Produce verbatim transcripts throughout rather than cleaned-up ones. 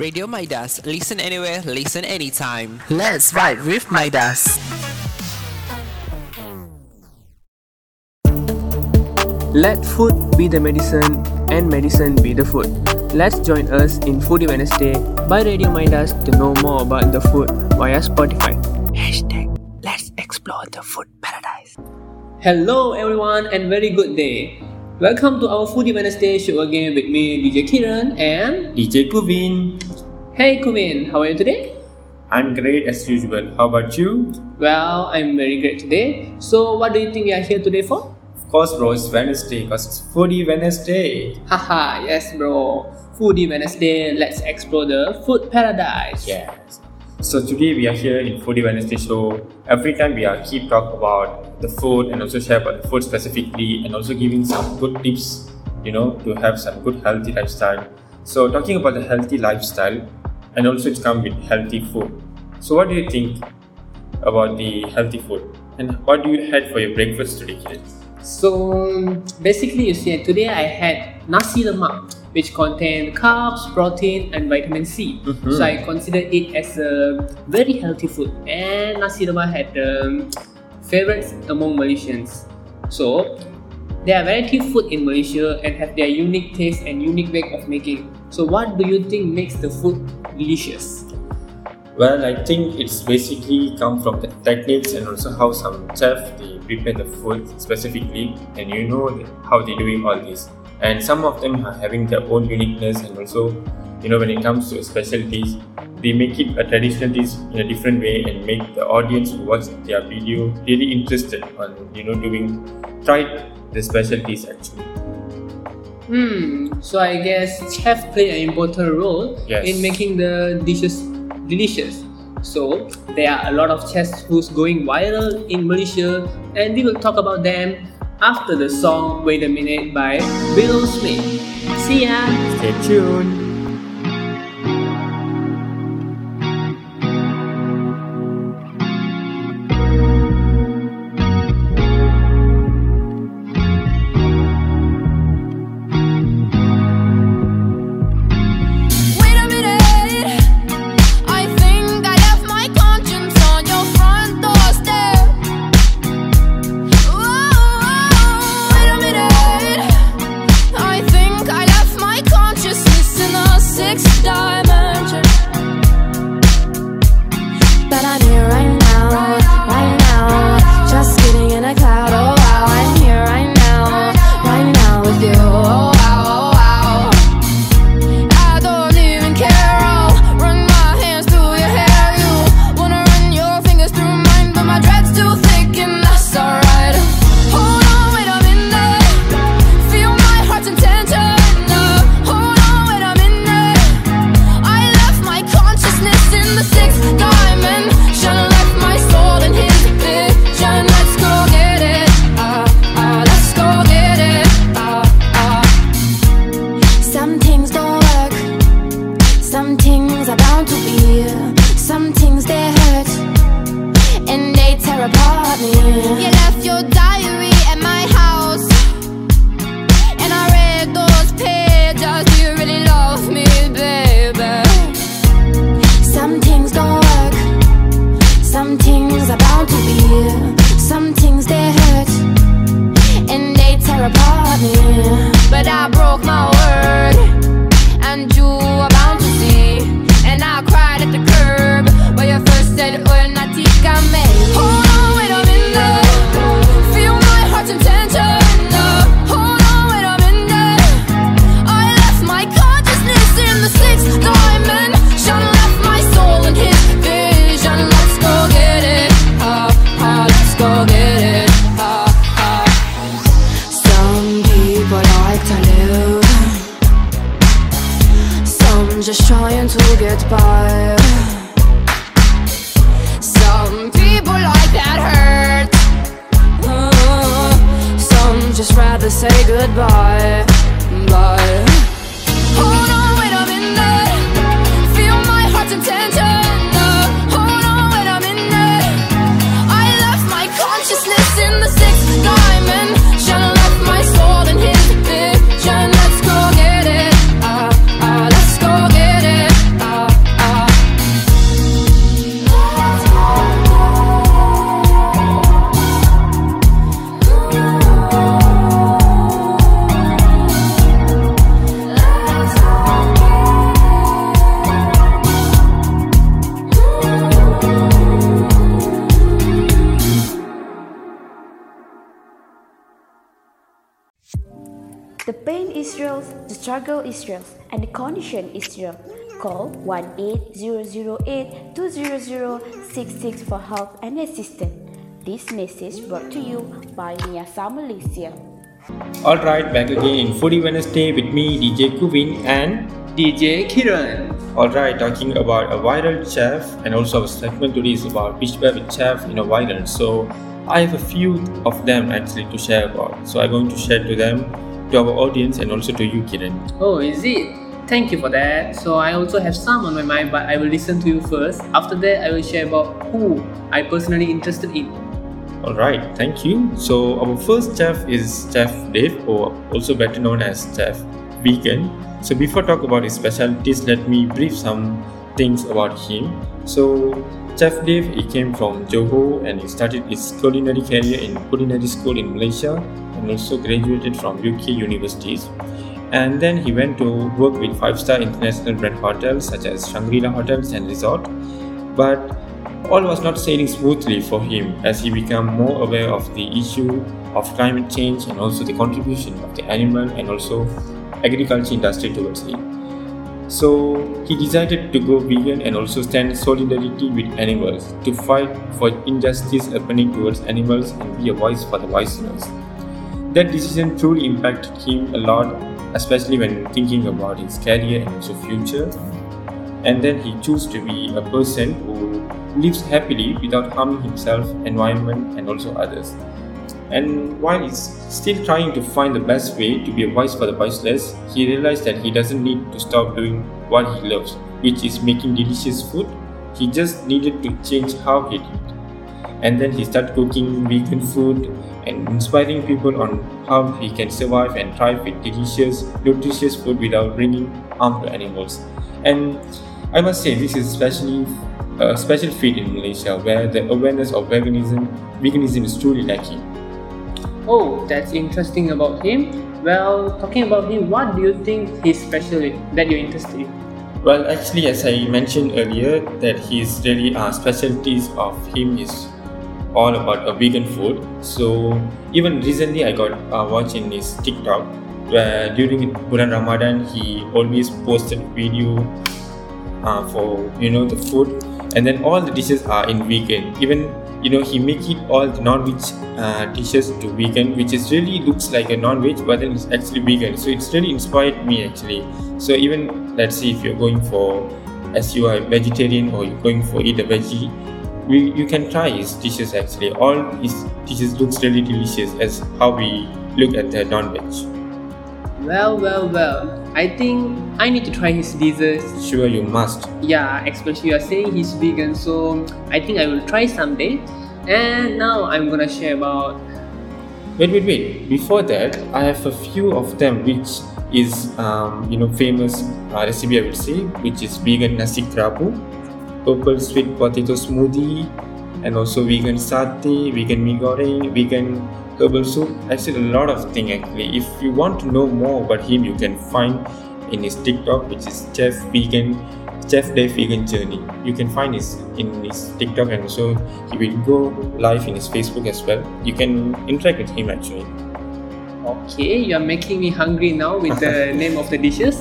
Radio Midas. Listen anywhere, listen anytime. Let's vibe with Midas. Let food be the medicine and medicine be the food. Let's join us in Foodie Wednesday by Radio Midas to know more about the food via Spotify. Hashtag Let's Explore the Food Paradise. Hello everyone and very good day. Welcome to our Foodie Wednesday show again with me, D J Kiran and D J Kuvin. Hey Kuvin, how are you today? I'm great as usual. How about you? Well, I'm very great today. So what do you think we are here today for? Cause bro, it's Wednesday, cause it's Foodie Wednesday. Haha, yes bro, Foodie Wednesday, let's explore the food paradise. Yes. So today we are here in Foodie Wednesday show. Every time we are keep talk about the food and also share about the food specifically and also giving some good tips, you know, to have some good healthy lifestyle. So talking about the healthy lifestyle and also it comes with healthy food. So what do you think about the healthy food and what do you had for your breakfast today, kids? So basically you see today I had nasi lemak which contained carbs, protein and vitamin C. Mm-hmm. So I consider it as a very healthy food and nasi lemak had um, favourites among Malaysians. So there are variety of food in Malaysia and have their unique taste and unique way of making. So what do you think makes the food delicious? Well, I think it's basically come from the techniques and also how some chef they prepare the food specifically, and you know how they doing all this. And some of them are having their own uniqueness, and also, you know, when it comes to specialties, they make it a traditional dish in a different way and make the audience who watch their video really interested on, you know, doing try the specialties actually. Hmm. So I guess chef play an important role yes. in making the dishes delicious. So there are a lot of chefs who's going viral in Malaysia and we will talk about them after the song Wait a Minute by Will Smith. See ya! Stay tuned! The pain is real, the struggle is real, and the condition is real. Call one eight zero zero eight two zero zero six six for help and assistance. This message brought to you by Niasa Malaysia. Alright, back again in Foodie Wednesday with me, D J Kuvin and D J Kiran. Alright, talking about a viral chef, and also our segment today is about which web chef, you know, viral. So I have a few of them actually to share about. So I'm going to share to them, to our audience, and also to you, Kiran. Oh, is it? Thank you for that. So I also have some on my mind, but I will listen to you first. After that, I will share about who I personally interested in. Alright, thank you. So our first chef is Chef Dave, or also better known as Chef Vegan. So before talk about his specialties, let me brief some things about him. So Chef Dave, he came from Johor and he started his culinary career in culinary school in Malaysia and also graduated from U K universities. And then he went to work with five-star international brand hotels such as Shangri-La hotels and resort. But all was not sailing smoothly for him as he became more aware of the issue of climate change and also the contribution of the animal and also agriculture industry towards it. So he decided to go vegan and also stand solidarity with animals to fight for injustice happening towards animals and be a voice for the voiceless. That decision truly impacted him a lot, especially when thinking about his career and also future. And then he chose to be a person who lives happily without harming himself, environment and also others. And while he's still trying to find the best way to be a voice for the voiceless, he realized that he doesn't need to stop doing what he loves, which is making delicious food. He just needed to change how he did. And then he started cooking vegan food and inspiring people on how he can survive and thrive with delicious, nutritious food without bringing harm to animals. And I must say, this is especially a special feat in Malaysia, where the awareness of veganism, veganism is truly lacking. Oh, that's interesting about him. Well, talking about him, what do you think he's special in that you're interested in? Well, actually, as I mentioned earlier, that his really uh, specialties of him is all about a vegan food. So even recently I got uh, watching his TikTok where during Bulan Ramadan he always posted video uh, for you know the food, and then all the dishes are in vegan. Even you know he make it all the non-veg uh, dishes to vegan, which is really looks like a non-veg but then it's actually vegan. So it's really inspired me actually. So even let's see, if you're going for, as you are a vegetarian or you're going for eat a veggie, We, you can try his dishes actually. All his dishes looks really delicious as how we look at the non-veg. Well, well, well. I think I need to try his desserts. Sure, you must. Yeah, especially you are saying he's vegan, so I think I will try someday. And now I'm gonna share about... Wait, wait, wait. Before that, I have a few of them which is, um, you know, famous uh, recipe I would say, which is vegan nasi kerabu, purple sweet potato smoothie, and also vegan satay, vegan mee goreng, vegan herbal soup. Actually a lot of things actually. If you want to know more about him, you can find in his TikTok, which is Chef Vegan, Chef Dave Vegan Journey. You can find his in his TikTok, and also he will go live in his Facebook as well. You can interact with him actually. Okay, you are making me hungry now with the name of the dishes.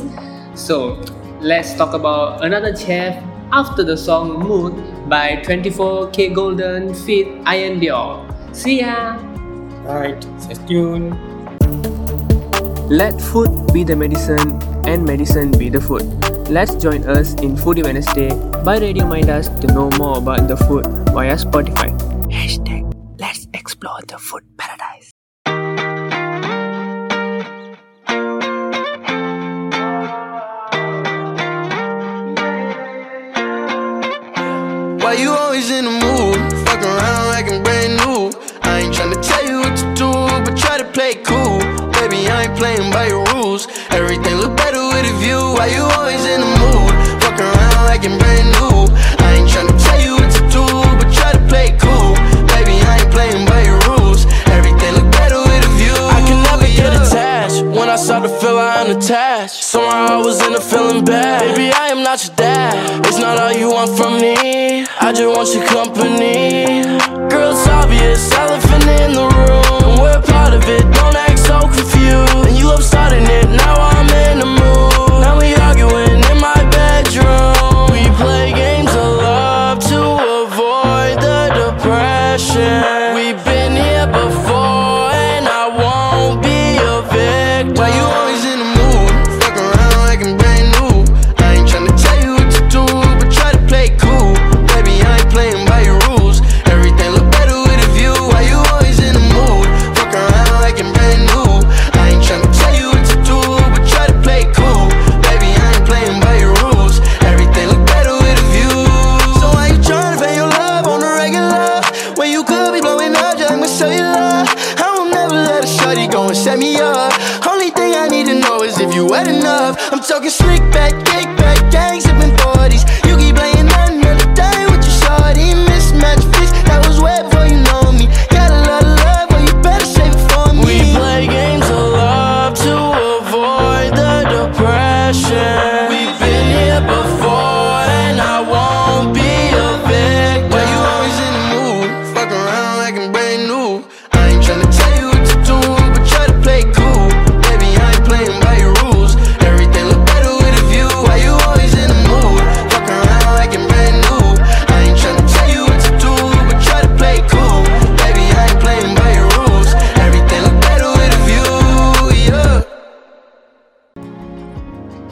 So let's talk about another chef after the song Mood by twenty-four K Golden feat Iron Dior. See ya! Alright, stay tuned. Let food be the medicine and medicine be the food. Let's join us in Foodie Wednesday by Radio Midas to know more about the food via Spotify. Hashtag Let's Explore the Food Paradise. Why you always in the mood? Fuck around like I'm brand new. I ain't tryna tell you what to do, but try to play it cool. Baby, I ain't playing by your rules. Everything look better with a view. Why you always in the mood? Fuck around like I'm brand new. I ain't tryna tell you what to do, but try to play it cool. Baby, I ain't playing by your rules. Everything look better with a view. I can never get attached. When I start to feel I'm attached, somehow I was in a feeling bad. Baby, I am not your dad. It's not all you want from me. I just want your company. Girl, it's obvious, elephant in the room, and we're part of it, don't act so confused. And you love starting I'm talking slick back, kick back, gang sipping forties. You keep playing another day with your shorty. Mismatch fist, that was wet before you know me. Got a lot of love, but you better save it for me. We play games of love to avoid the depression. We've been here before and I won't be a victim. Why you always in the mood? Fuck around like I'm brand new. I ain't tryna tell you what to do, but try to play cool. Baby, I ain't playing by your rules. Everything look better with a view. Why you always in the mood? Fuck around like I'm brand new. I ain't tryna tell you what to do, but try to play cool. Baby, I ain't playing by your rules. Everything look better with a view, yeah.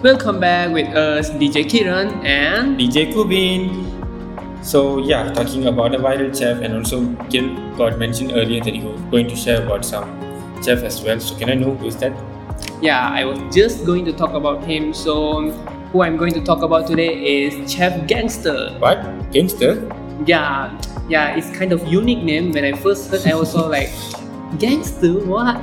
Welcome back with us, D J Kiran and D J Kubin. So yeah, talking about a viral chef, and also Gil got mentioned earlier that he was going to share about some chef as well. So can I know who is that? Yeah, I was just going to talk about him. So who I'm going to talk about today is Chef Gangster. What? Gangster? Yeah, yeah, it's kind of unique name. When I first heard, I was all like, Gangster? What?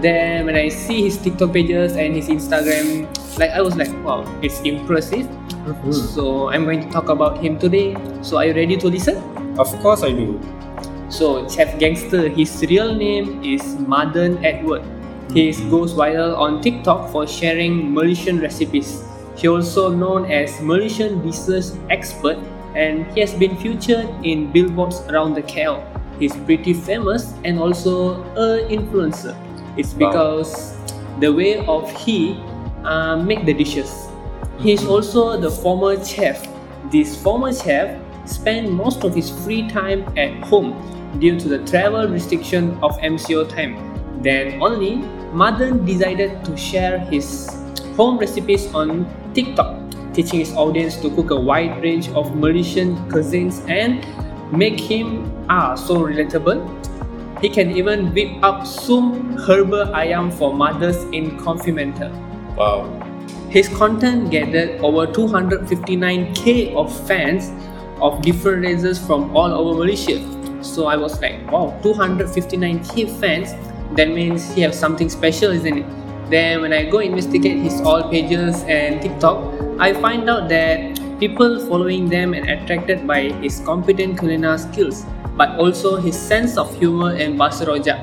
Then when I see his TikTok pages and his Instagram, like I was like, wow, it's impressive. Mm-hmm. So I'm going to talk about him today. So are you ready to listen? Of course I do. So Chef Gangster, his real name is Madden Edward. Mm-hmm. He goes viral on TikTok for sharing Malaysian recipes. He also known as Malaysian dishes expert, and he has been featured in billboards around the K L. He's pretty famous and also an influencer. It's because wow. the way of he uh, make the dishes. He's also the former chef. This former chef spent most of his free time at home due to the travel restriction of M C O time. Then only Madan decided to share his home recipes on TikTok, teaching his audience to cook a wide range of Malaysian cuisines and make him ah so relatable. He can even whip up some herba ayam for mothers in Confirmenter. Wow. His content gathered over two hundred fifty-nine thousand of fans of different races from all over Malaysia. So I was like, wow, two hundred fifty-nine thousand fans, that means he has something special, isn't it? Then when I go investigate his all pages and TikTok, I find out that people following them and attracted by his competent culinary skills, but also his sense of humor and bahasa rojak.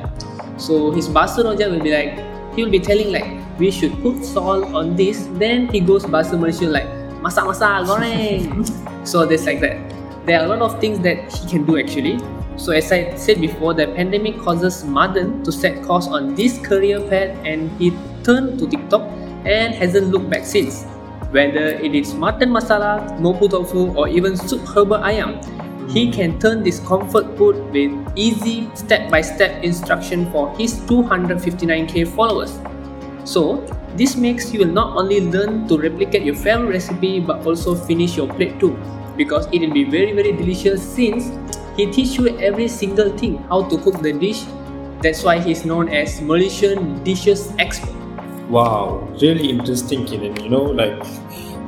So his bahasa rojak will be like, he will be telling like, we should put salt on this. Then he goes bahasa Malaysia like masak-masak goreng. So there's like that. There are a lot of things that he can do actually. So as I said before, the pandemic causes Madan to set course on this career path, and he turned to TikTok and hasn't looked back since. Whether it is mutton masala, mapo tofu, or even soup herba ayam, he can turn this comfort food with easy step-by-step instruction for his two hundred fifty-nine thousand followers. So, this makes you will not only learn to replicate your favorite recipe but also finish your plate too, because it will be very very delicious since he teach you every single thing how to cook the dish. That's why he's known as Malaysian dishes expert. Wow, really interesting, Kiran. You know, like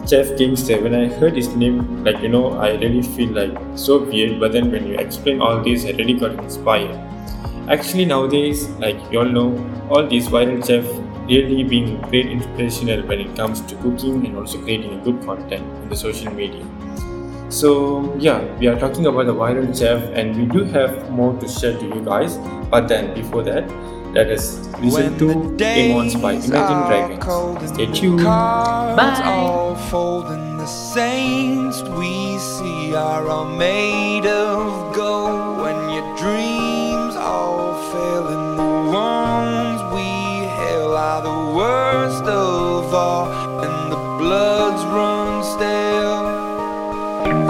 Chef Gangster, when I heard his name, like you know, I really feel like so weird. But then when you explain all this, I really got inspired. Actually, nowadays, like you all know, all these viral chefs really being great inspirational when it comes to cooking and also creating a good content in the social media. So yeah, we are talking about the viral chef, and we do have more to share to you guys. But then before that, let us listen when to Game On's by Imagine Dragons. Stay tuned. Bye. All folding the saints we see are all made of gold. When your dreams all fail and the wrongs we are the worst of all, and the bloods run stale.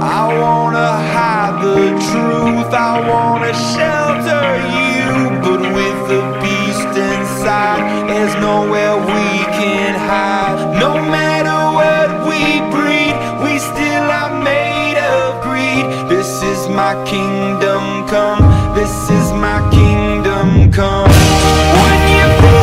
I wanna hide the truth, I wanna shelter you, but with the beast inside, there's nowhere we can hide. No matter what we breed, we still are made of greed. This is my kingdom come, this is my kingdom come. When you feel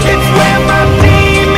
It's where my demons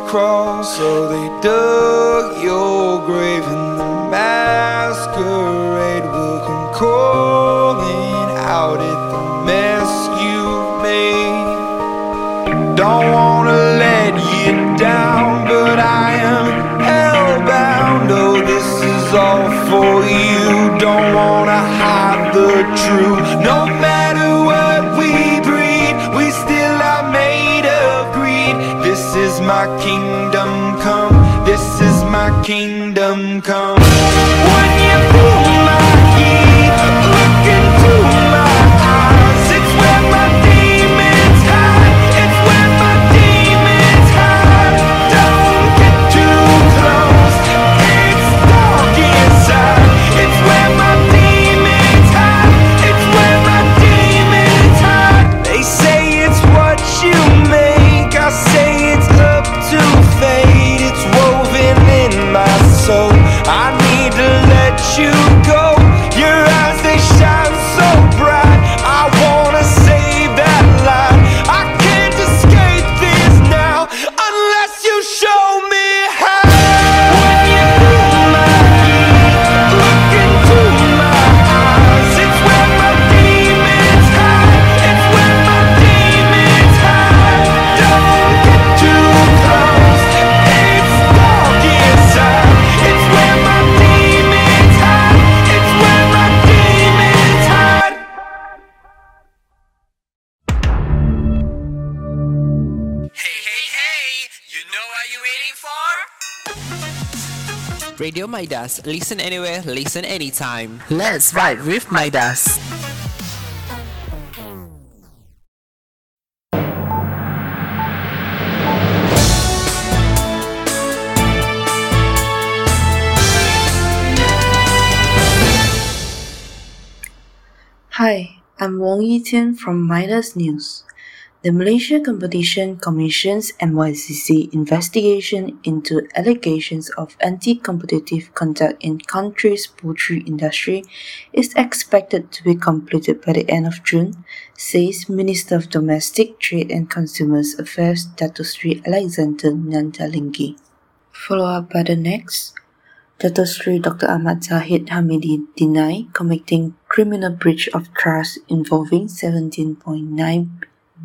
was crossed, so they dug your grave, and the masquerade will come calling out at the mess you made. Don't wanna let you down, but I am hellbound. Oh, this is all for you. Don't wanna hide the truth. No matter what we breed, we still are made of greed. This is my kingdom come. This is my kingdom come. When you pull my heat, look into my eyes. It's where my demons hide. It's where my demons hide. Don't get too close. It's dark inside. It's where my demons hide. It's where my demons hide. They say it's what you make. I say it's up to fate. It's woven in my soul. I need to let you go. Your eyes, they shine so bright. I wanna save that light. I can't escape this now unless you show me how. When you pull my heat, look into my eyes. It's where my demons hide. It's where my demons hide. Don't get too close. It's dark inside. It's where my demons hide. It's where my demons hide. Hey, hey, hey! You know what you're waiting for? Radio Midas, listen anywhere, listen anytime. Let's ride with Midas. Hi, I'm Wong Yi Tian from Midas News. The Malaysia Competition Commission's M Y C C investigation into allegations of anti-competitive conduct in country's poultry industry is expected to be completed by the end of June, says Minister of Domestic Trade and Consumers Affairs Datuk Sri Alexander Nandalingi. Follow up by the next. Datuk Sri Doctor Ahmad Zahid Hamidi denied committing criminal breach of trust involving seventeen point nine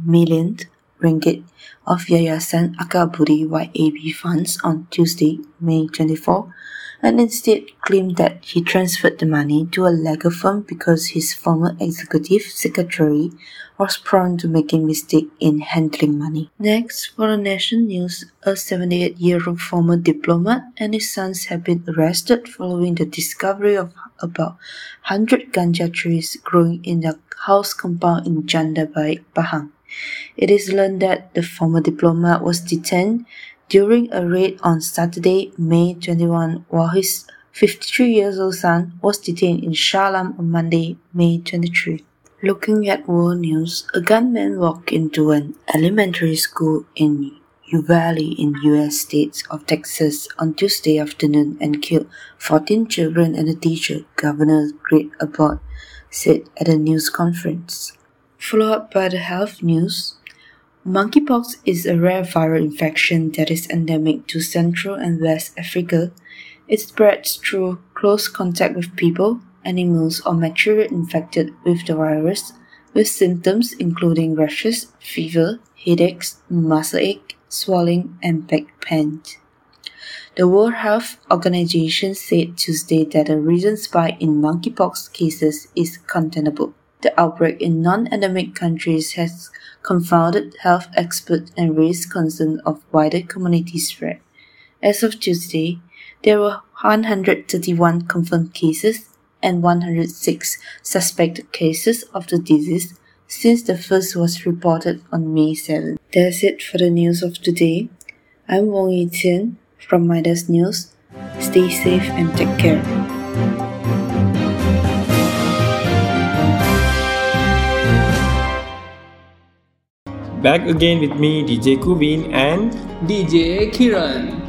million ringgit of Yayasan Akabudi Y A B funds on Tuesday, May twenty-fourth, and instead claimed that he transferred the money to a legal firm because his former executive secretary was prone to making mistakes in handling money. Next, for the national news, a seventy-eight-year-old former diplomat and his sons have been arrested following the discovery of about one hundred ganja trees growing in the house compound in Jandabai, Pahang. It is learned that the former diplomat was detained during a raid on Saturday, May twenty-first, while his fifty-three-year-old son was detained in Shah Alam on Monday, May twenty-third. Looking at world news, a gunman walked into an elementary school in Uvalde in U S states of Texas on Tuesday afternoon and killed fourteen children and a teacher, Governor Greg Abbott said at a news conference. Followed up by the health news. Monkeypox is a rare viral infection that is endemic to Central and West Africa. It spreads through close contact with people, animals, or material infected with the virus, with symptoms including rashes, fever, headaches, muscle ache, swelling, and back pain. The World Health Organization said Tuesday that a recent spike in monkeypox cases is containable. The outbreak in non-endemic countries has confounded health experts and raised concern of wider community spread. As of Tuesday, there were one hundred thirty-one confirmed cases and one hundred six suspected cases of the disease since the first was reported on May seventh. That's it for the news of today. I'm Wong Yi Tian from Midas News. Stay safe and take care. Back again with me, D J Kubin and D J Kiran.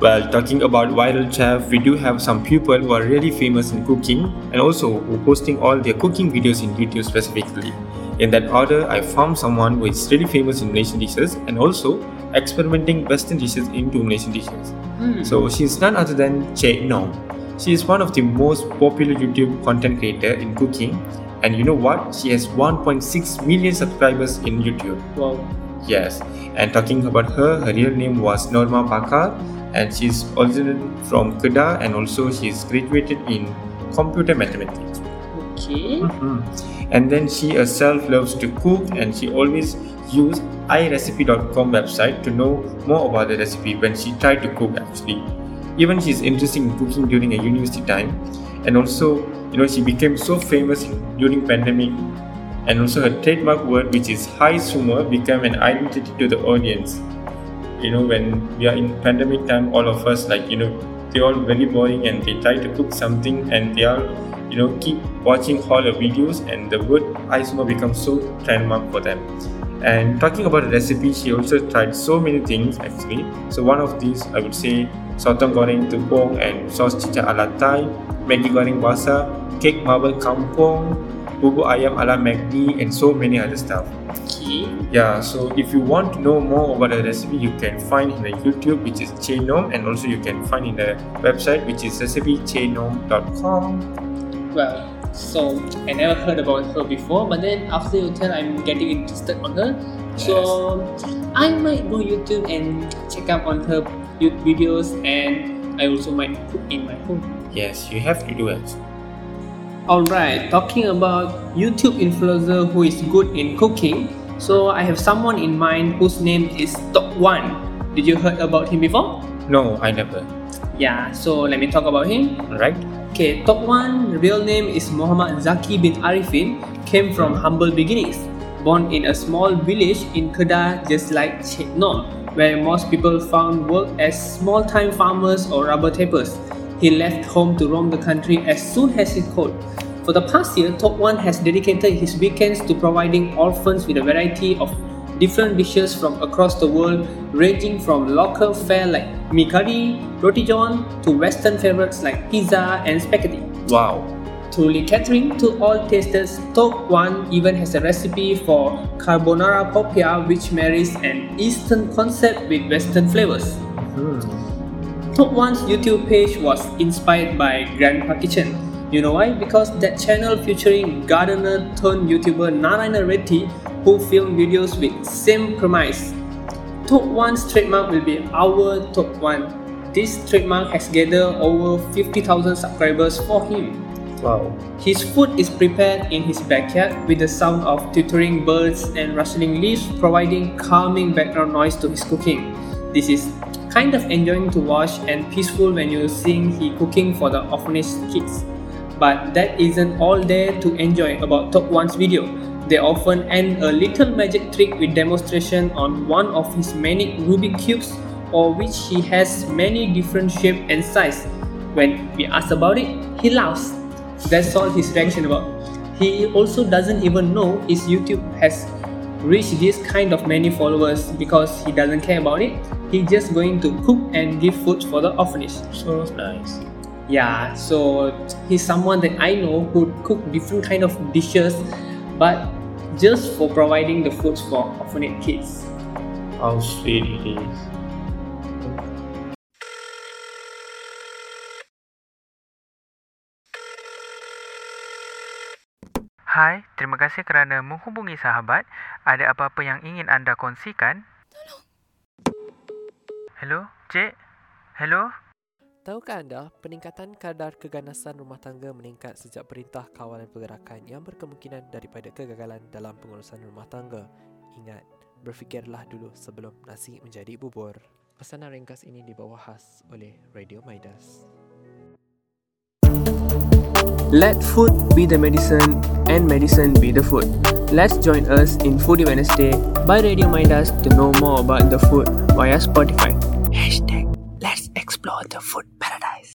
Well, talking about viral chef, we do have some people who are really famous in cooking and also who are posting all their cooking videos in YouTube specifically. In that order, I found someone who is really famous in Malaysian dishes and also experimenting Western dishes into Malaysian dishes. Mm. So she's none other than Che Nom. She is one of the most popular YouTube content creator in cooking, and you know what? She has one point six million subscribers in YouTube. Wow. Yes. And talking about her, her real name was Norma Bakar, and she's originally from Kedah, and also she's graduated in computer mathematics. Okay. Mm-hmm. And then she herself loves to cook, and she always use i recipe dot com website to know more about the recipe when she tried to cook actually. Even she's interested in cooking during a university time, and also, you know, she became so famous during pandemic, and also her trademark word, which is high sumo, became an identity to the audience. You know, when we are in pandemic time, all of us, like, you know, they all very boring and they try to cook something, and they are, you know, keep watching all the videos, and the word high sumo becomes so trademark for them. And talking about the recipe, she also tried so many things actually. So one of these, I would say, sotong goreng tepung and saus cicak ala Thai, Maggi goreng basah, cake marble kampung, bubur ayam ala Maggi, and so many other stuff. Okay. Yeah, so if you want to know more about the recipe, you can find in the YouTube, which is Che Nom, and also you can find in the website, which is recipe che nom dot com. Well, so I never heard about her before, but then after you tell, I'm getting interested on her. Yes. So I might go YouTube and check up on her YouTube videos, and I also might cook in my home. Yes, you have to do it. Alright, talking about YouTube influencer who is good in cooking, so I have someone in mind whose name is Tok Wan. Did you heard about him before? No, I never. Yeah, so let me talk about him. Alright. Okay, Tok Wan, real name is Muhammad Zaki bin Arifin, came from humble beginnings. Born in a small village in Kedah, just like Che Nom, where most people found work as small-time farmers or rubber tappers. He left home to roam the country as soon as he could. For the past year, Tok Wan has dedicated his weekends to providing orphans with a variety of different dishes from across the world, ranging from local fare like mee curry, roti john, to Western favorites like pizza and spaghetti. Wow! Truly catering to all tastes, Tok Wan even has a recipe for carbonara popiah, which marries an Eastern concept with Western flavors. Mm. Tok Wan's YouTube page was inspired by Grandpa Kitchen. You know why? Because that channel featuring gardener turned YouTuber Naraina Reddy, who filmed videos with same premise. Tok Wan's trademark will be our Tok Wan. This trademark has gathered over fifty thousand subscribers for him. Wow. His food is prepared in his backyard with the sound of twittering birds and rustling leaves, providing calming background noise to his cooking. This is kind of enjoying to watch and peaceful when you're seeing he cooking for the orphanage kids. But that isn't all there to enjoy about Tok Wan's video. They often end a little magic trick with demonstration on one of his many Rubik cubes, or which he has many different shape and size. When we ask about it, he laughs. That's all his reaction about. He also doesn't even know his YouTube has reached this kind of many followers because he doesn't care about it. He's just going to cook and give food for the orphanage. So nice. Yeah, so he's someone that I know who cook different kind of dishes, but just for providing the food for orphanage kids. How sweet it is. Hai, terima kasih kerana menghubungi sahabat. Ada apa-apa yang ingin anda kongsikan? Tolong. Hello, Cik? Hello? Tahukah anda, peningkatan kadar keganasan rumah tangga meningkat sejak perintah kawalan pergerakan yang berkemungkinan daripada kegagalan dalam pengurusan rumah tangga. Ingat, berfikirlah dulu sebelum nasi menjadi bubur. Pesanan ringkas ini dibawa khas oleh Radio Midas. Let food be the medicine and medicine be the food. Let's join us in Foodie Wednesday by Radio Midas to know more about the food via Spotify. Hashtag Let's explore the food paradise.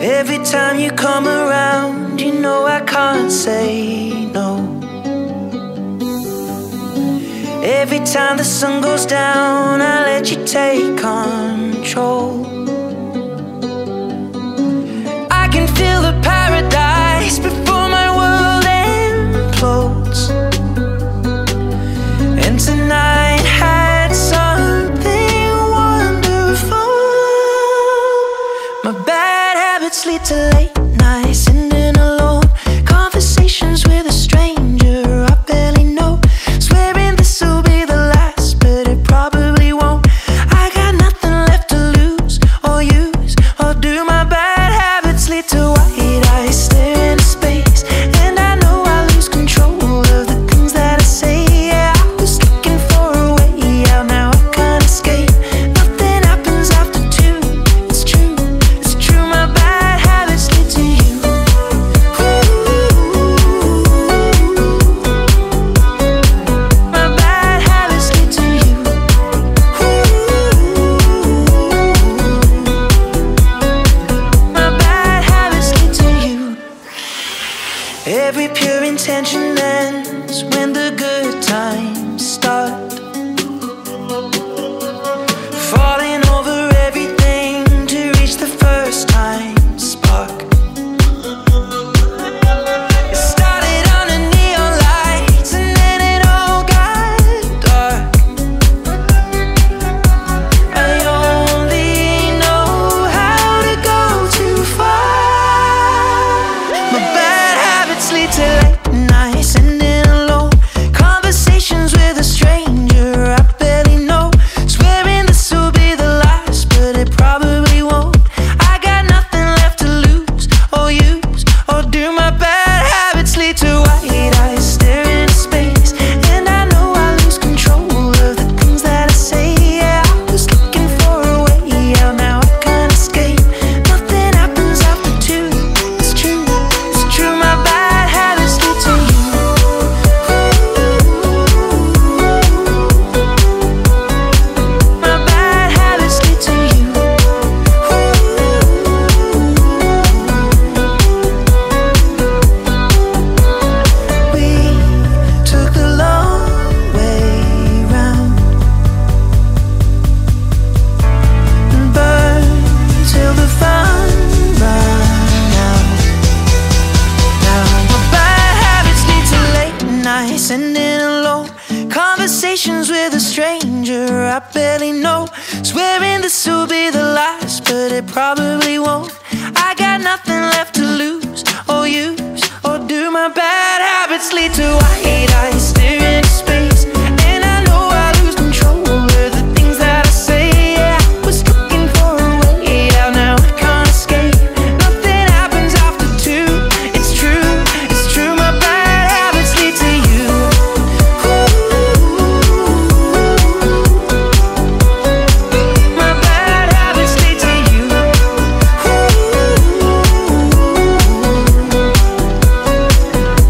Every time you come around, you know I can't say no. Every time the sun goes down, I let you take control. I can feel the paradise before my world implodes. And tonight had something wonderful. My bad habits lead to late nights and ending alone. Conversations with a stranger I barely know. Swearing this will be the last, but it probably won't. I got nothing left to lose or use or do. My bad habits lead to white eyes staring into space. And I know I lose control of the things that I say. Yeah, I was looking for a way out, now I can't escape. Nothing happens after two, it's true, it's true. My bad habits lead to you. Ooh. My bad habits lead to you. Ooh. My bad habits lead to you. Every pure intention ends when the good times start. Falling over everything to reach the first time spark. It started on a neon light and then it all got dark. I only know how to go too far. My bad habits lead to late nights and in alone. Conversations with a stranger I barely know. Swearing this will be the last, but it probably won't. I got nothing left to lose or use or do. My bad habits lead to white eyes staring into space. And I know I lose control of the things that I say. Yeah, I was looking for a way out, now I can't escape. Nothing happens after two, it's true, it's true. My bad habits lead to you. My bad habits lead to you. We took the long way round and burned till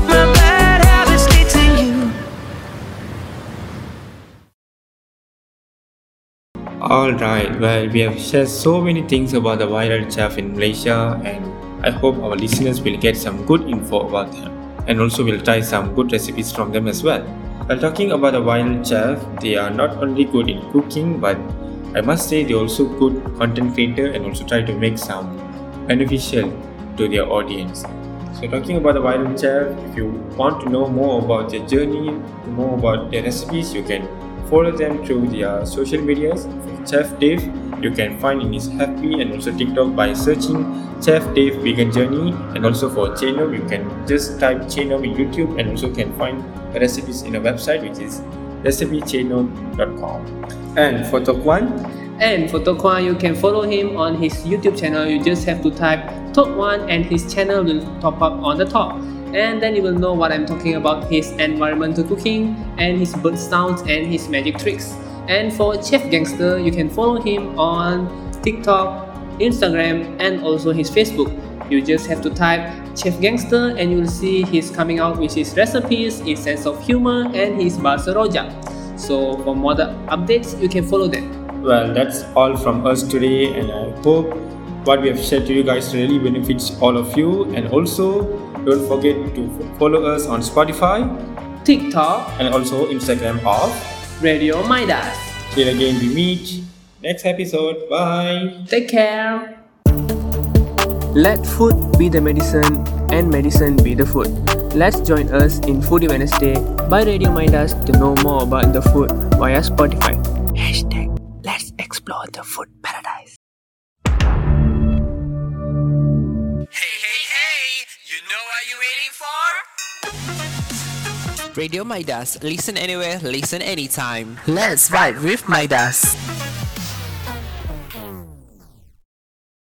the fun ran out. Now my bad habits lead to late nights and in alone. Conversations with a stranger I barely know. Swearing this will be the last, but it probably won't. I got nothing left to lose or use or do. My bad habits lead to white eyes staring into space. And I know I lose control of the things that I say. Yeah, I was looking for a way out, now I can't escape. Nothing happens after two, it's true, it's true. My bad habits lead to you. My bad habits lead to you. My bad habits lead to you. Alright, well, we have shared so many things about the viral chef in Malaysia, and I hope our listeners will get some good info about them, and also will try some good recipes from them as well. While talking about the viral chef, they are not only good in cooking, but I must say they are also good content creator and also try to make some beneficial to their audience. So talking about the viral chef, if you want to know more about their journey, more about their recipes, you can follow them through their social medias. For Chef Dave, you can find in his Happy and also TikTok by searching Chef Dave Vegan Journey, and also for Che Nom, you can just type Che Nom in YouTube and also can find the recipes in a website which is recipe che nom dot com. And for Tok Wan, And for Tok Wan, you can follow him on his YouTube channel. You just have to type Tok Wan and his channel will pop up on the top. And then you will know what I'm talking about, his environmental cooking and his bird sounds and his magic tricks. And for Chef Gangster, you can follow him on TikTok, Instagram, and also his Facebook. You just have to type Chef Gangster and you will see he's coming out with his recipes, his sense of humor, and his bahasa rojak. So for more updates, you can follow them. Well, that's all from us today, and I hope what we have shared to you guys really benefits all of you. And also, don't forget to follow us on Spotify, TikTok, and also Instagram of Radio Midas. Till again we meet next episode. Bye. Take care. Let food be the medicine and medicine be the food. Let's join us in Foodie Wednesday by Radio Midas to know more about the food via Spotify. Hashtag Let's Explore the Food Paradise. Hey, hey, hey! You know what you're waiting for? Radio Midas. Listen anywhere, listen anytime. Let's vibe with Midas.